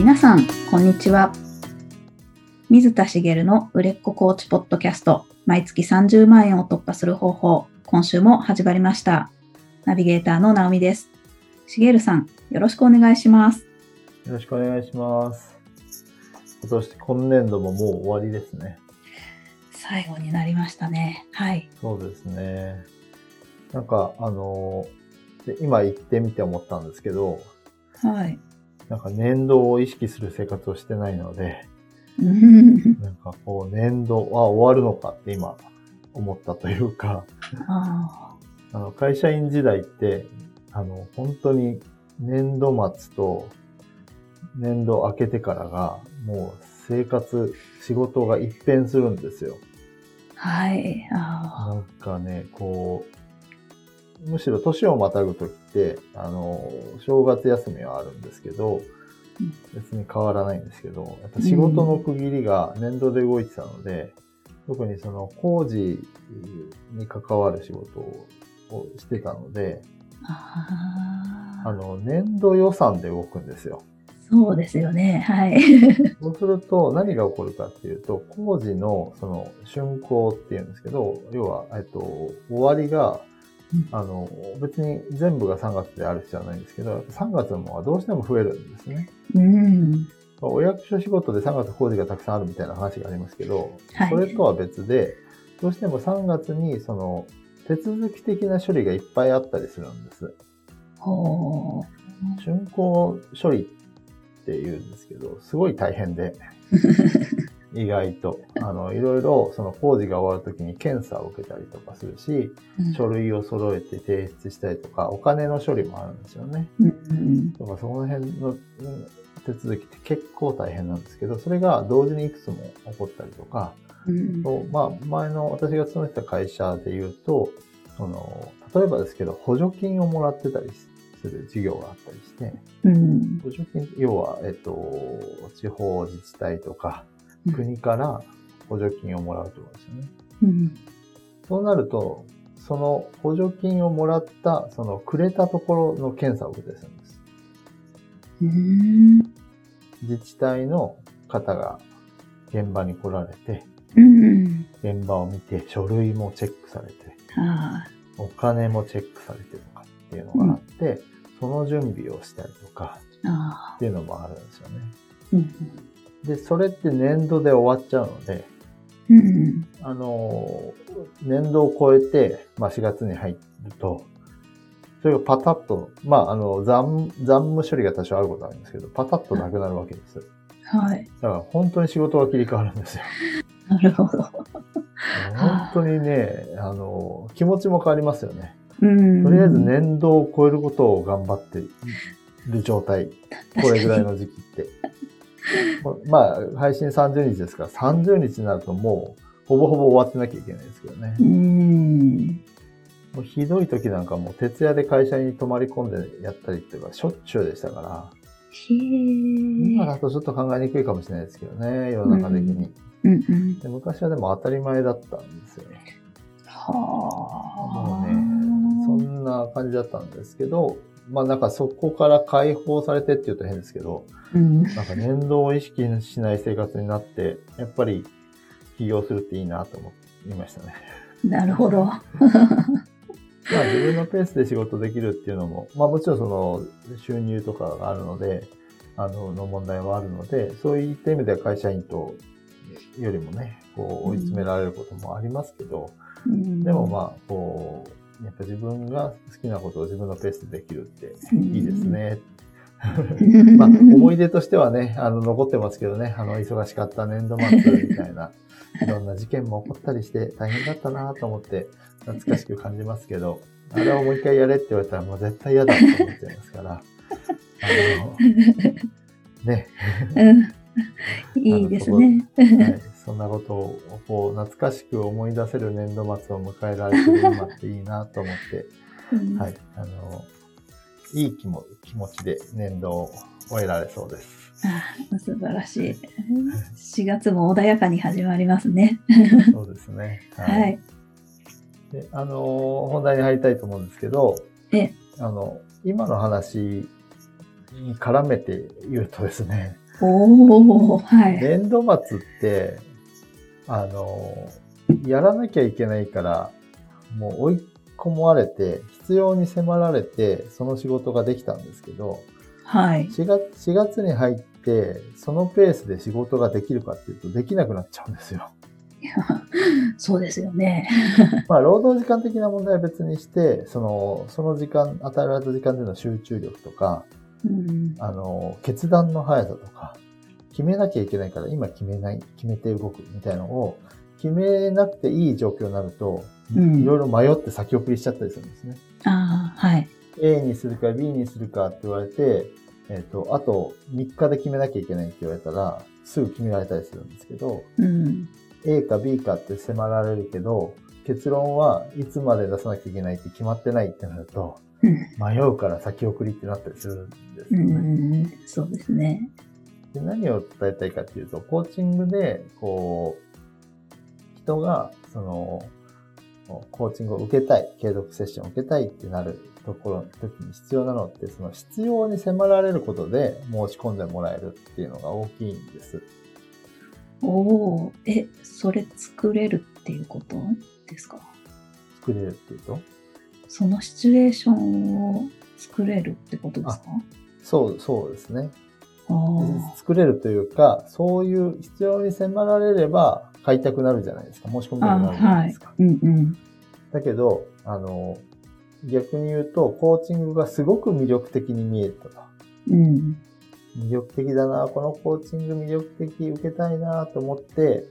皆さんこんにちは。水田茂の売れっ子コーチポッドキャスト、毎月30万円を突破する方法、今週も始まりました。ナビゲーターの直美です。茂さん、よろしくお願いします。よろしくお願いします。今年度ももう終わりですね。最後になりましたね。はい、そうですね。なんか今行ってみて思ったんですけど、はい、なんか年度を意識する生活をしてないのでなんかこう年度は終わるのかって今思ったというか会社員時代って本当に年度末と年度明けてからがもう生活、仕事が一変するんですよ。はい。なんかね、こうむしろ年をまたぐときって、正月休みはあるんですけど、別に変わらないんですけど、やっぱ仕事の区切りが年度で動いてたので、特にその工事に関わる仕事をしてたので、年度予算で動くんですよ。そうですよね。はい。そうすると何が起こるかっていうと、工事のその竣工っていうんですけど、要は、終わりが、別に全部が3月である必要はないんですけど、3月の方がどうしても増えるんですね。うん、お役所仕事で3月工事がたくさんあるみたいな話がありますけど、はい、それとは別で、どうしても3月にその手続き的な処理がいっぱいあったりするんです。ほう。竣工処理っていうんですけど、すごい大変で、意外といろいろその工事が終わるときに検査を受けたりとかするし、書類を揃えて提出したりとか、お金の処理もあるんですよね。だからその辺の手続きって結構大変なんですけど、それが同時にいくつも起こったりとか、前の私が勤めてた会社で言うと、例えばですけど補助金をもらってたりする事業があったりして、補助金、要は地方自治体とか国から補助金をもらうということですよね。そうなると、その補助金をもらった、そのくれたところの検査を受けたりするんです。自治体の方が現場に来られて、現場を見て、書類もチェックされて、お金もチェックされてとかっていうのがあって、その準備をしたりとかっていうのもあるんですよね。で、それって年度で終わっちゃうので、年度を超えて、4月に入ると、それがパタッと、残務処理が多少あることあるんですけど、パタッとなくなるわけです。はい。だから本当に仕事が切り替わるんですよ。なるほど。本当にね、気持ちも変わりますよね。とりあえず年度を超えることを頑張ってる状態。これぐらいの時期って。配信30日ですから、30日になるともうほぼほぼ終わってなきゃいけないですけどね。もうひどい時なんかもう徹夜で会社に泊まり込んでやったりっていうか、しょっちゅうでしたから。今だとちょっと考えにくいかもしれないですけどね、世の中的に。で、昔はでも当たり前だったんですよね。もうね、そんな感じだったんですけど、なんかそこから解放されてって言うと変ですけど、なんか年度を意識しない生活になって、やっぱり起業するっていいなと思いましたね。なるほど。自分のペースで仕事できるっていうのも、もちろんその収入とかがあるので、の問題はあるので、そういった意味では会社員とよりもね、こう追い詰められることもありますけど、でもこう、やっぱ自分が好きなことを自分のペースでできるっていいですね。思い出としてはね、残ってますけどね、忙しかった年度末みたいな、いろんな事件も起こったりして大変だったなと思って懐かしく感じますけど、あれをもう一回やれって言われたらもう絶対嫌だと思っちゃいますから。ね。いいですね。そんなことをこう懐かしく思い出せる年度末を迎えられてる今っていいなと思って、はい、いい気持ちで年度を終えられそうです。素晴らしい。4月も穏やかに始まりますね。そうですね。はい。はい、で本題に入りたいと思うんですけど、今の話に絡めて言うとですね。おお、はい。年度末って、やらなきゃいけないから、もう追い込まれて、必要に迫られて、その仕事ができたんですけど、はい。4月に入って、そのペースで仕事ができるかっていうと、できなくなっちゃうんですよ。いや、そうですよね。まあ、労働時間的な問題は別にして、その時間、与えられた時間での集中力とか、うん、決断の速さとか、決めなきゃいけないから今決めて動くみたいなのを決めなくていい状況になると、うん、いろいろ迷って先送りしちゃったりするんですね。ああ、はい。A にするか B にするかって言われて、あと3日で決めなきゃいけないって言われたら、すぐ決められたりするんですけど、うん、A か B かって迫られるけど、結論はいつまで出さなきゃいけないって決まってないってなると、迷うから先送りってなったりするんですよね。うん、そうですね。で、何を伝えたいかっていうと、コーチングでこう人がコーチングを受けたい、継続セッションを受けたいってなる時に必要なのって、その必要に迫られることで申し込んでもらえるっていうのが大きいんです。おー、それ作れるっていうことですか？作れるっていうと？そのシチュエーションを作れるってことですか？そうですね。作れるというか、そういう必要に迫られれば買いたくなるじゃないですか。申し込みたくなるじゃないですか。はい、うんうん、だけど、逆に言うと、コーチングがすごく魅力的に見えたと。うん、魅力的だな、このコーチング魅力的、受けたいなと思って、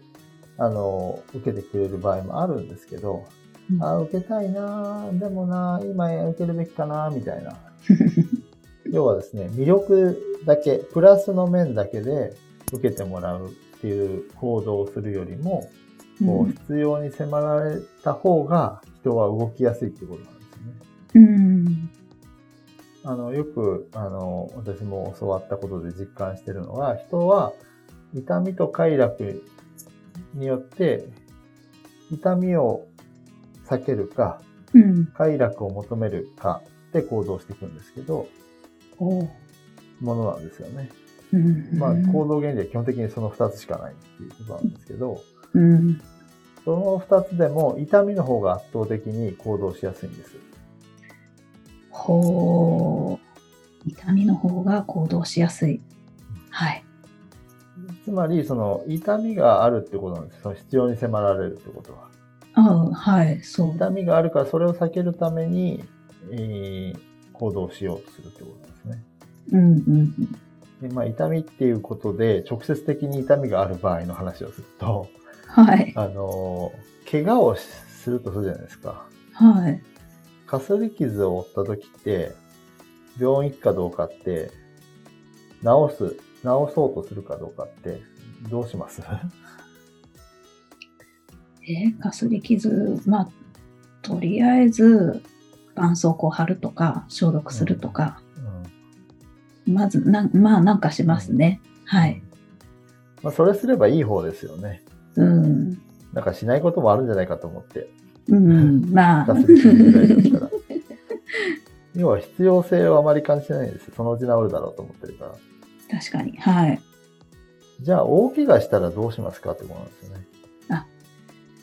受けてくれる場合もあるんですけど、受けたいなでもな今受けるべきかなみたいな。要はですね、魅力だけ、プラスの面だけで受けてもらうっていう行動をするよりも、こう必要に迫られた方が人は動きやすいってことなんですね。うん、よく、私も教わったことで実感してるのは、人は痛みと快楽によって、痛みを避けるか、うん、快楽を求めるかで行動していくんですけど、ものなんですよね。うん、まあ、行動原理は基本的にその2つしかないっていうことなんですけど、うん、その2つでも痛みの方が圧倒的に行動しやすいんです。ほう、痛みの方が行動しやすい。はい。つまり、その痛みがあるってことなんです。その必要に迫られるってことは。はい、そう。痛みがあるから、それを避けるために、行動しようとするってことですね。うんうん。で、まあ、痛みっていうことで、直接的に痛みがある場合の話をすると、はい。怪我をするとするじゃないですか。はい。かすり傷を負った時って、病院行くかどうかって、治そうとするかどうかって、どうします？かすり傷、まあ、とりあえず、絆創膏を貼るとか、消毒するとか、うんうん、まずなんかしますね。うん、はい。まあ、それすればいい方ですよね。うん。なんかしないこともあるんじゃないかと思って。うん、まあ。かすり傷ぐらいですから。要は必要性をあまり感じないですよ。そのうち治るだろうと思ってるから。確かに。はい。じゃあ、大怪我したらどうしますかってことなんですよね。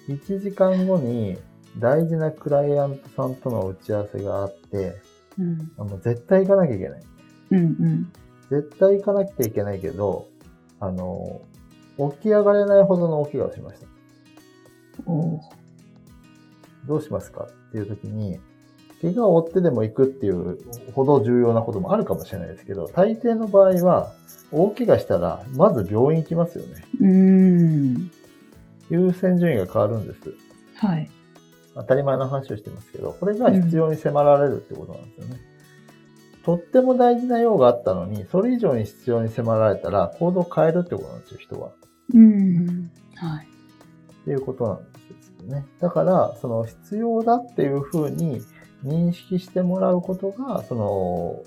1時間後に大事なクライアントさんとの打ち合わせがあって、うん、もう絶対行かなきゃいけない。うんうん、絶対行かなきゃいけないけど、起き上がれないほどの大怪我をしました。どうしますかっていう時に、怪我を負ってでも行くっていうほど重要なこともあるかもしれないですけど、大抵の場合は、大怪我したら、まず病院行きますよね。優先順位が変わるんです。はい。当たり前の話をしてますけど、これが必要に迫られるってことなんですよね。うん、とっても大事な用があったのに、それ以上に必要に迫られたら行動を変えるってことなんですよ、人は。はい。っていうことなんですよね。だから、その必要だっていうふうに認識してもらうことが、その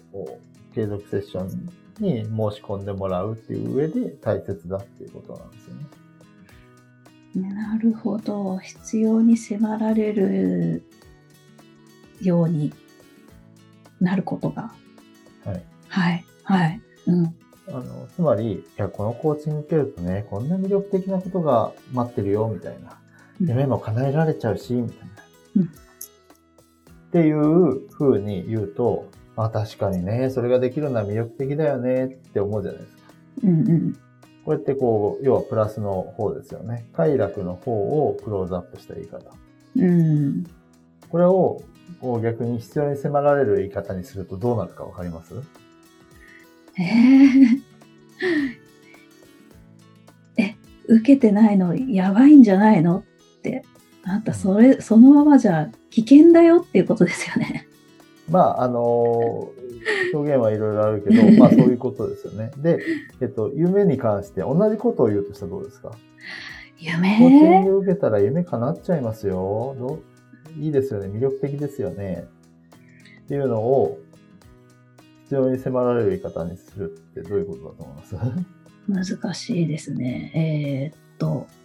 継続セッションに申し込んでもらうっていう上で大切だっていうことなんですよね。なるほど。必要に迫られるようになることが。はい。はい。はい。うん。つまり、いや、このコーチング受けるとね、こんな魅力的なことが待ってるよ、みたいな。夢も叶えられちゃうし、みたいな。っていう風に言うと、まあ確かにね、それができるのは魅力的だよねって思うじゃないですか。こうやってこう、要はプラスの方ですよね。快楽の方をクローズアップした言い方。これをこう逆に必要に迫られる言い方にするとどうなるかわかります？受けてないのやばいんじゃないのってあんたそのままじゃ危険だよっていうことですよね。まあ表現はいろいろあるけど、まあそういうことですよね。で、夢に関して同じことを言うとしたらどうですか？コーチング受けたら夢叶っちゃいますよ。いいですよね。魅力的ですよね。っていうのを必要に迫られる言い方にするってどういうことだと思います？難しいですね。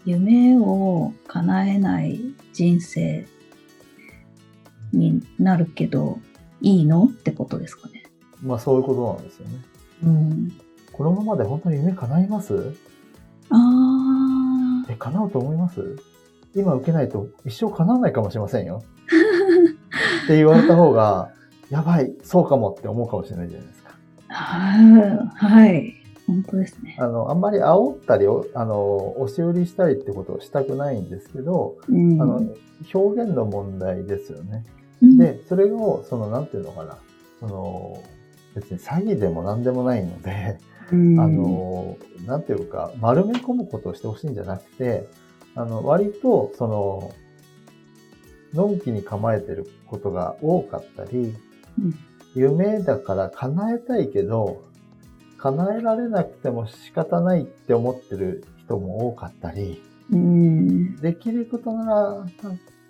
夢を叶えない人生になるけどいいのってことですかね。まあそういうことなんですよね。このままで本当に夢叶います？叶うと思います？今受けないと一生叶わないかもしれませんよって言われた方がやばい、そうかもって思うかもしれないじゃないですか。はい、本当ですね。あんまり煽ったり押し売りしたりってことをしたくないんですけど、表現の問題ですよね。で、それをなんていうのかな、別に詐欺でも何でもないので、なんていうか丸め込むことをしてほしいんじゃなくて、割とのんきに構えてることが多かったり、夢だから叶えたいけど叶えられなくても仕方ないって思ってる人も多かったり、できることな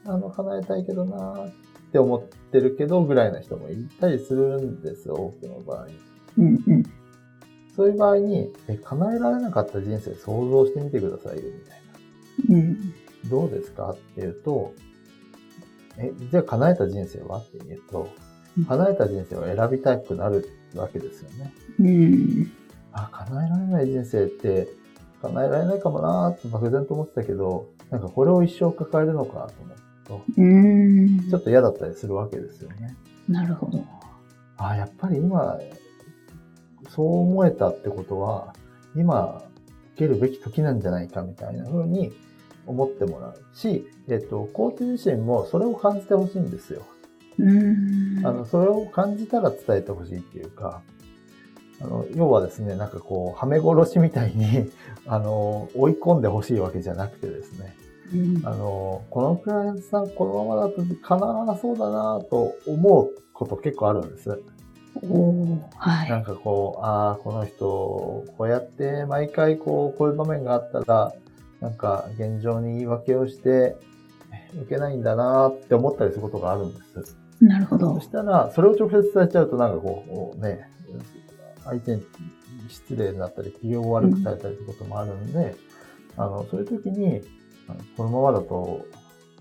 ら叶えたいけどなって思ってるけどぐらいの人もいたりするんですよ、多くの場合。そういう場合に叶えられなかった人生想像してみてくださいよみたいな。どうですかっていうと、じゃあ叶えた人生はって言うと、叶えた人生を選びたくなるわけですよね。叶えられない人生って叶えられないかもなーって漠然と思ってたけど、なんかこれを一生抱えるのかと思うと、ちょっと嫌だったりするわけですよね。なるほど。やっぱり今そう思えたってことは今受けるべき時なんじゃないかみたいな風に思ってもらうし、コーチ自身もそれを感じてほしいんですよ。それを感じたら伝えてほしいっていうか、要はですね、なんかこう、はめ殺しみたいに、追い込んでほしいわけじゃなくてですね、このクライアントさん、このままだと叶わなそうだなと思うこと結構あるんです。なんかこう、この人、こうやって毎回こういう場面があったら、なんか現状に言い訳をして受けないんだなって思ったりすることがあるんです。なるほど。そしたらそれを直接伝えちゃうとなんかこうね、相手に失礼になったり気を悪くされたりすることもあるんで、そういう時にこのままだと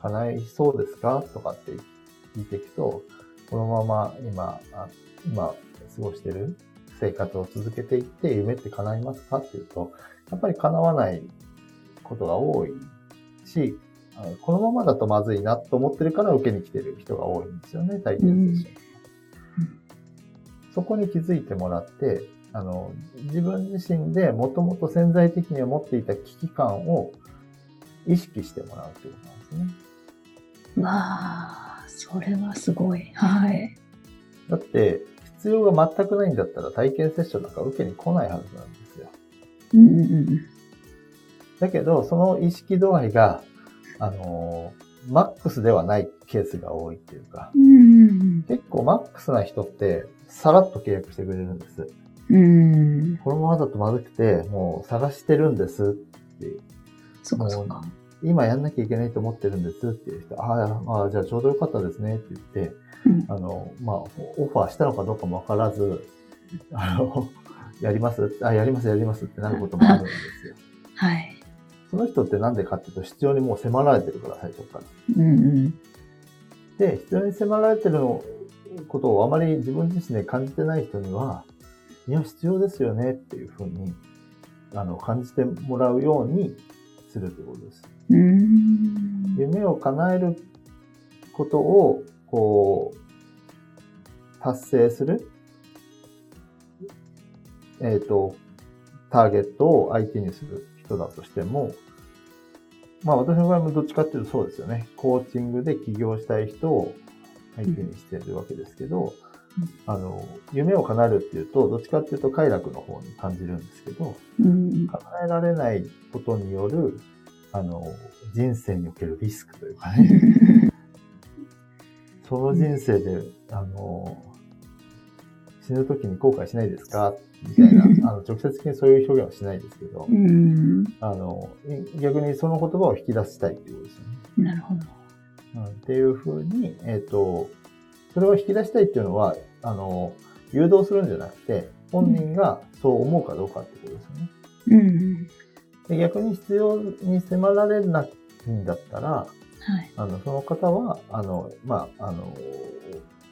叶いそうですかとかって聞いていくと、このまま今過ごしてる生活を続けていって夢って叶いますかっていうと、やっぱり叶わないことが多いし、このままだとまずいなと思ってるから受けに来てる人が多いんですよね、体験接種。そこに気づいてもらって、自分自身でもともと潜在的には持っていた危機感を意識してもらうということなんですね。それはすごい。だって必要が全くないんだったら体験接種なんか受けに来ないはずなんですよ。だけど、その意識度合いが、マックスではないケースが多いっていうか、結構マックスな人って、さらっと契約してくれるんです。このままだとまずくて、もう探してるんですっていう。そうか。今やんなきゃいけないと思ってるんですっていう人、じゃあちょうどよかったですねって言って、オファーしたのかどうかもわからず、やりますってなることもあるんですよ。その人ってなんでかっていうと、必要にもう迫られてるから、最初から。で、必要に迫られてることをあまり自分自身で感じてない人には、いや必要ですよねっていうふうに感じてもらうようにするということです。夢を叶えることをこう達成する、ターゲットを相手にする人だとしても、まあ私の場合もどっちかっていうとそうですよね。コーチングで起業したい人を相手にしているわけですけど、夢を叶えるっていうとどっちかっていうと快楽の方に感じるんですけど、叶えられないことによる人生におけるリスクというかねその人生で死ぬ時に後悔しないですかみたいな直接的にそういう表現はしないですけど逆にその言葉を引き出したいっていうことですよね。なるほど、っていうふうに、それを引き出したいっていうのは誘導するんじゃなくて本人がそう思うかどうかってことですよね。で逆に必要に迫られないんだったら、その方は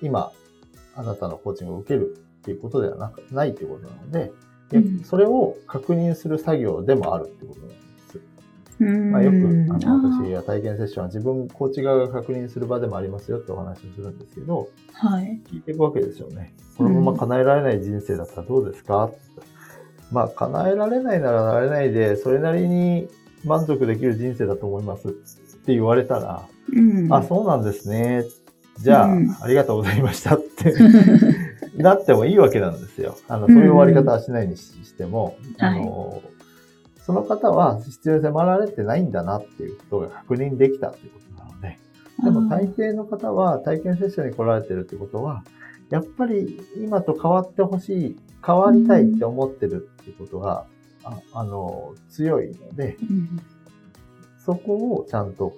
今あなたのコーチングを受けるっていうことではないということなので、それを確認する作業でもあるってことなんです。よく私は体験セッションは自分コーチ側が確認する場でもありますよってお話をするんですけど、聞いていくわけですよね。このまま叶えられない人生だったらどうですかって、叶えられないならなれないでそれなりに満足できる人生だと思いますって言われたら、あ、そうなんですね、じゃあ、ありがとうございましたってなってもいいわけなんですよ。そういう終わり方はしないにしても、その方は必要に迫られてないんだなっていうことが確認できたっていうことなので、でも大抵の方は体験セッションに来られてるってことは、やっぱり今と変わってほしい、変わりたいって思ってるっていうことが、強いので、そこをちゃんと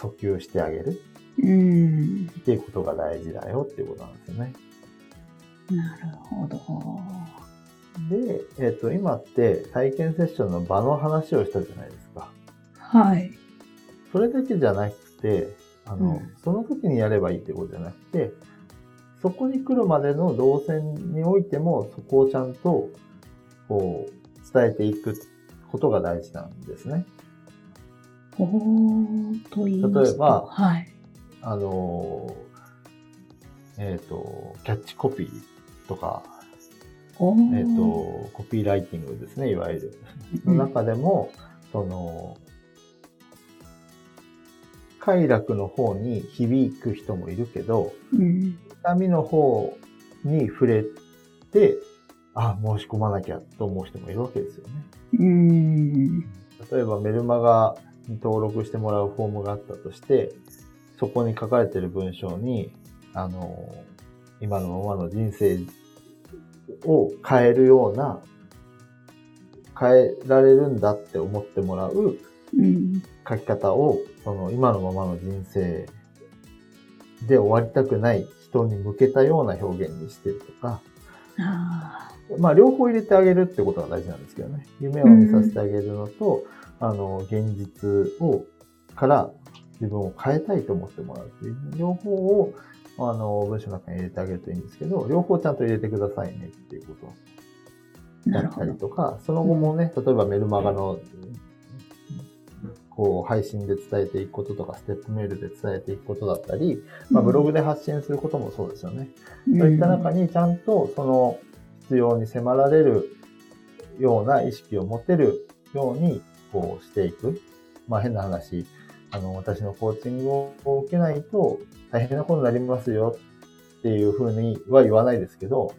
訴求してあげるっていうことが大事だよっていうことなんですよね。なるほど。で、今って体験セッションの場の話をしたじゃないですか。それだけじゃなくてその時にやればいいってことじゃなくて、そこに来るまでの動線においてもそこをちゃんと伝えていくことが大事なんですね。例えば、キャッチコピーとか、コピーライティングですね、いわゆる。の中でも、快楽の方に響く人もいるけど、痛みの方に触れて、申し込まなきゃと思う人もいるわけですよね。例えばメルマガに登録してもらうフォームがあったとして、そこに書かれている文章に今のままの人生を変えるような、変えられるんだって思ってもらう書き方を、今のままの人生で終わりたくない人に向けたような表現にしてるとか、両方入れてあげるってことが大事なんですけどね。夢を見させてあげるのと、現実から自分を変えたいと思ってもらうっていう両方を文章の中に入れてあげるといいんですけど、両方ちゃんと入れてくださいねっていうことだったりとか、その後もね、例えばメルマガの配信で伝えていくこととか、ステップメールで伝えていくことだったり、ブログで発信することもそうですよね。そういった中にちゃんと必要に迫られるような意識を持てるようにしていく。変な話、私のコーチングを受けないと大変なことになりますよっていうふうには言わないですけど、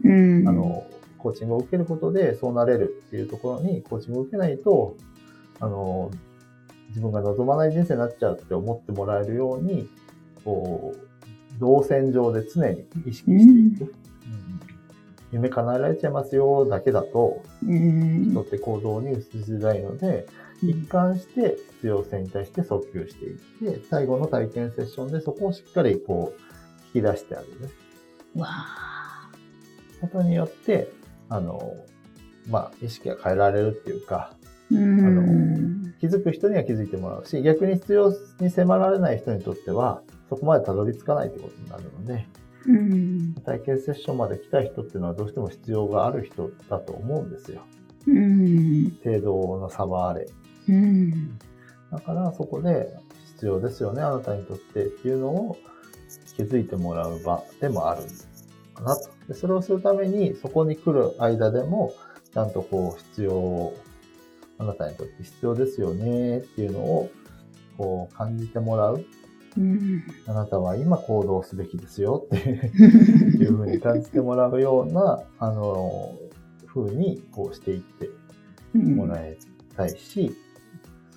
コーチングを受けることでそうなれるっていうところに、コーチングを受けないと自分が望まない人生になっちゃうって思ってもらえるように、動線上で常に意識していく。夢叶えられちゃいますよだけだと人って行動に移しづらいので、一貫して必要性に対して訴求していって、最後の体験セッションでそこをしっかり引き出してあげることによって、意識が変えられるっていうか、気づく人には気づいてもらうし、逆に必要に迫られない人にとってはそこまでたどり着かないってことになるので、うん、体験セッションまで来た人っていうのはどうしても必要がある人だと思うんですよ、うん、程度の差はあれ、うん、だからそこで必要ですよねあなたにとってっていうのを気づいてもらう場でもあるかなと。でそれをするためにそこに来る間でもちゃんとこう必要あなたにとって必要ですよねっていうのをこう感じてもらう、うん、あなたは今行動すべきですよっていう風に感じてもらうような風にこうしていってもらいたいし、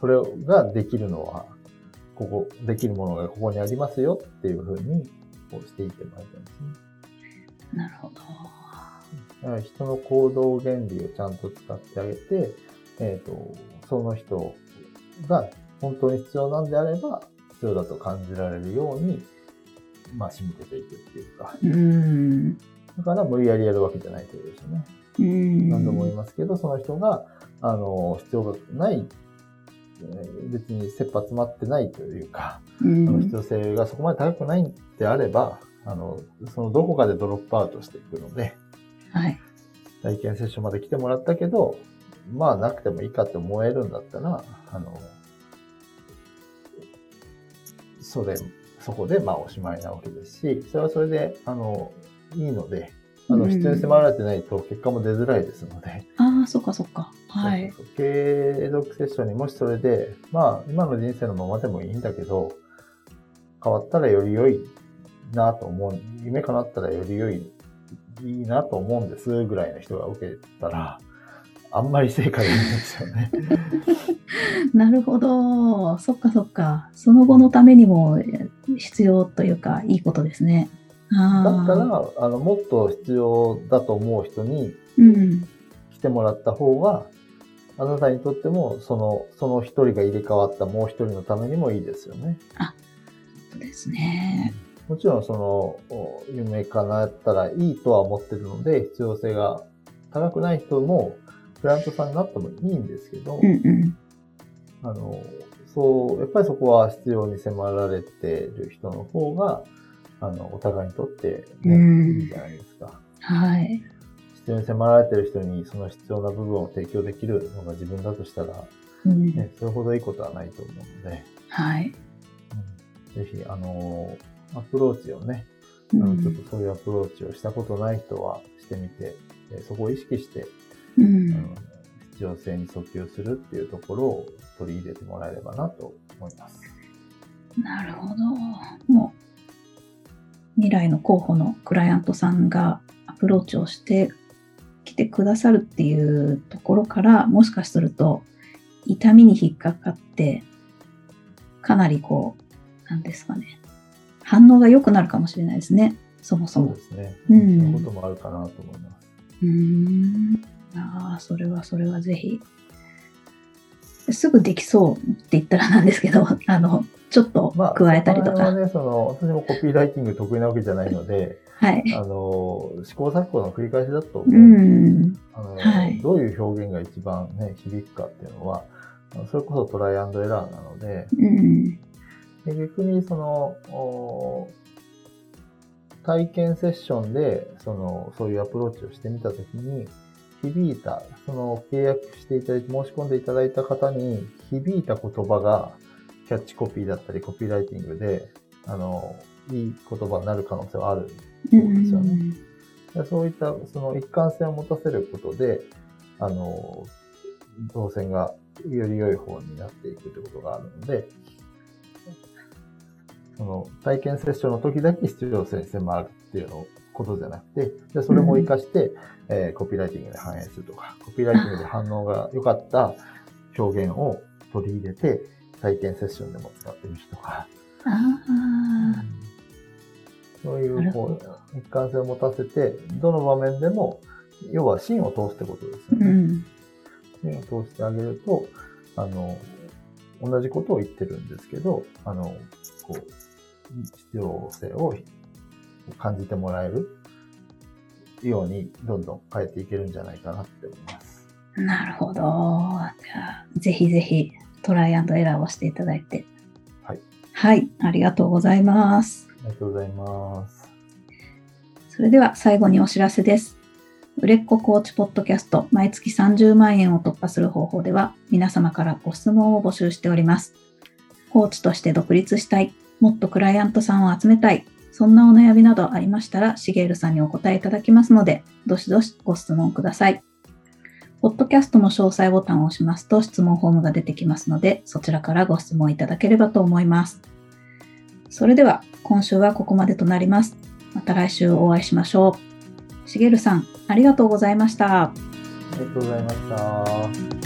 それができるのはここできるものがここにありますよっていう風にこうしていってもらいたいですね。なるほど。だから人の行動原理をちゃんと使ってあげて、その人が本当に必要なんであれば必要だと感じられるように、まあ、仕向けていくっていうか、うん、だから無理やりやるわけじゃないということですよね。うん、何度も言いますけど、その人が必要がない、別に切羽詰まってないというか、うん、必要性がそこまで高くないんであれば、そのどこかでドロップアウトしていくので、はい、体験セッションまで来てもらったけど、まあなくてもいいかって思えるんだったら、そこでまあおしまいなわけですし、それはそれでいいので、必要に迫られてないと結果も出づらいですので、うん、ああ、そっかそっか、はい、継続セッションにもしそれで、まあ今の人生のままでもいいんだけど、変わったらより良いなと思う、夢叶ったらより良い、いいなと思うんですぐらいの人が受けたら、あんまり正解がないですよね。なるほど、そっかそっか。その後のためにも必要というか、いいことですね。あ、だからもっと必要だと思う人に来てもらった方が、うん、あなたにとってもその一人が入れ替わったもう一人のためにもいいですよね。あ、そうですね。もちろん夢叶ったらいいとは思ってるので、必要性が高くない人もクライアントさんになってもいいんですけど、うんうん、そう、やっぱりそこは必要に迫られてる人の方がお互いにとって、ね、いいじゃないですか。はい。必要に迫られてる人にその必要な部分を提供できるのが自分だとしたら、ね、うん、それほどいいことはないと思うので、はい。うん、ぜひアプローチをね、ちょっとそういうアプローチをしたことない人はしてみて、そこを意識して。うん、必要性に訴求するっていうところを取り入れてもらえればなと思います。なるほど。もう未来の候補のクライアントさんがアプローチをしてきてくださるっていうところから、もしかすると痛みに引っかかって、かなりこうなんですかね、反応が良くなるかもしれないですね。そもそも。そうですね。うん、そういうこともあるかなと思います。ああ、それはぜひすぐできそうって言ったらなんですけど、ちょっと加えたりとか、まあね、私もコピーライティング得意なわけじゃないので、はい、試行錯誤の繰り返しだと思う、はい、どういう表現が一番、ね、響くかっていうのは、それこそトライアンドエラーなので、うん、で逆に体験セッションでそういうアプローチをしてみたときに響いた、契約していただいて申し込んでいただいた方に響いた言葉がキャッチコピーだったりコピーライティングでいい言葉になる可能性はあるそうですよね。そういった一貫性を持たせることで動線がより良い方になっていくということがあるので、体験セッションの時だけ必要性に迫るっていうことじゃなくて、でそれも活かして、コピーライティングで反映するとか、コピーライティングで反応が良かった表現を取り入れて体験セッションでも使ってみるとか、そういう一貫性を持たせて、どの場面でも要は芯を通すってことですよね、うん、芯を通してあげると同じことを言ってるんですけど、必要性を感じてもらえるようにどんどん変えていけるんじゃないかなって思います。なるほど。じゃあぜひぜひトライアンドエラーをしていただいて、はい、はい、ありがとうございます。ありがとうございます。それでは最後にお知らせです。売れっ子コーチポッドキャスト毎月30万円を突破する方法では皆様からご質問を募集しております。コーチとして独立したい、もっとクライアントさんを集めたい、そんなお悩みなどありましたら、しげるさんにお答えいただきますので、どしどしご質問ください。ポッドキャストの詳細ボタンを押しますと質問フォームが出てきますので、そちらからご質問いただければと思います。それでは今週はここまでとなります。また来週お会いしましょう。しげるさん、ありがとうございました。ありがとうございました。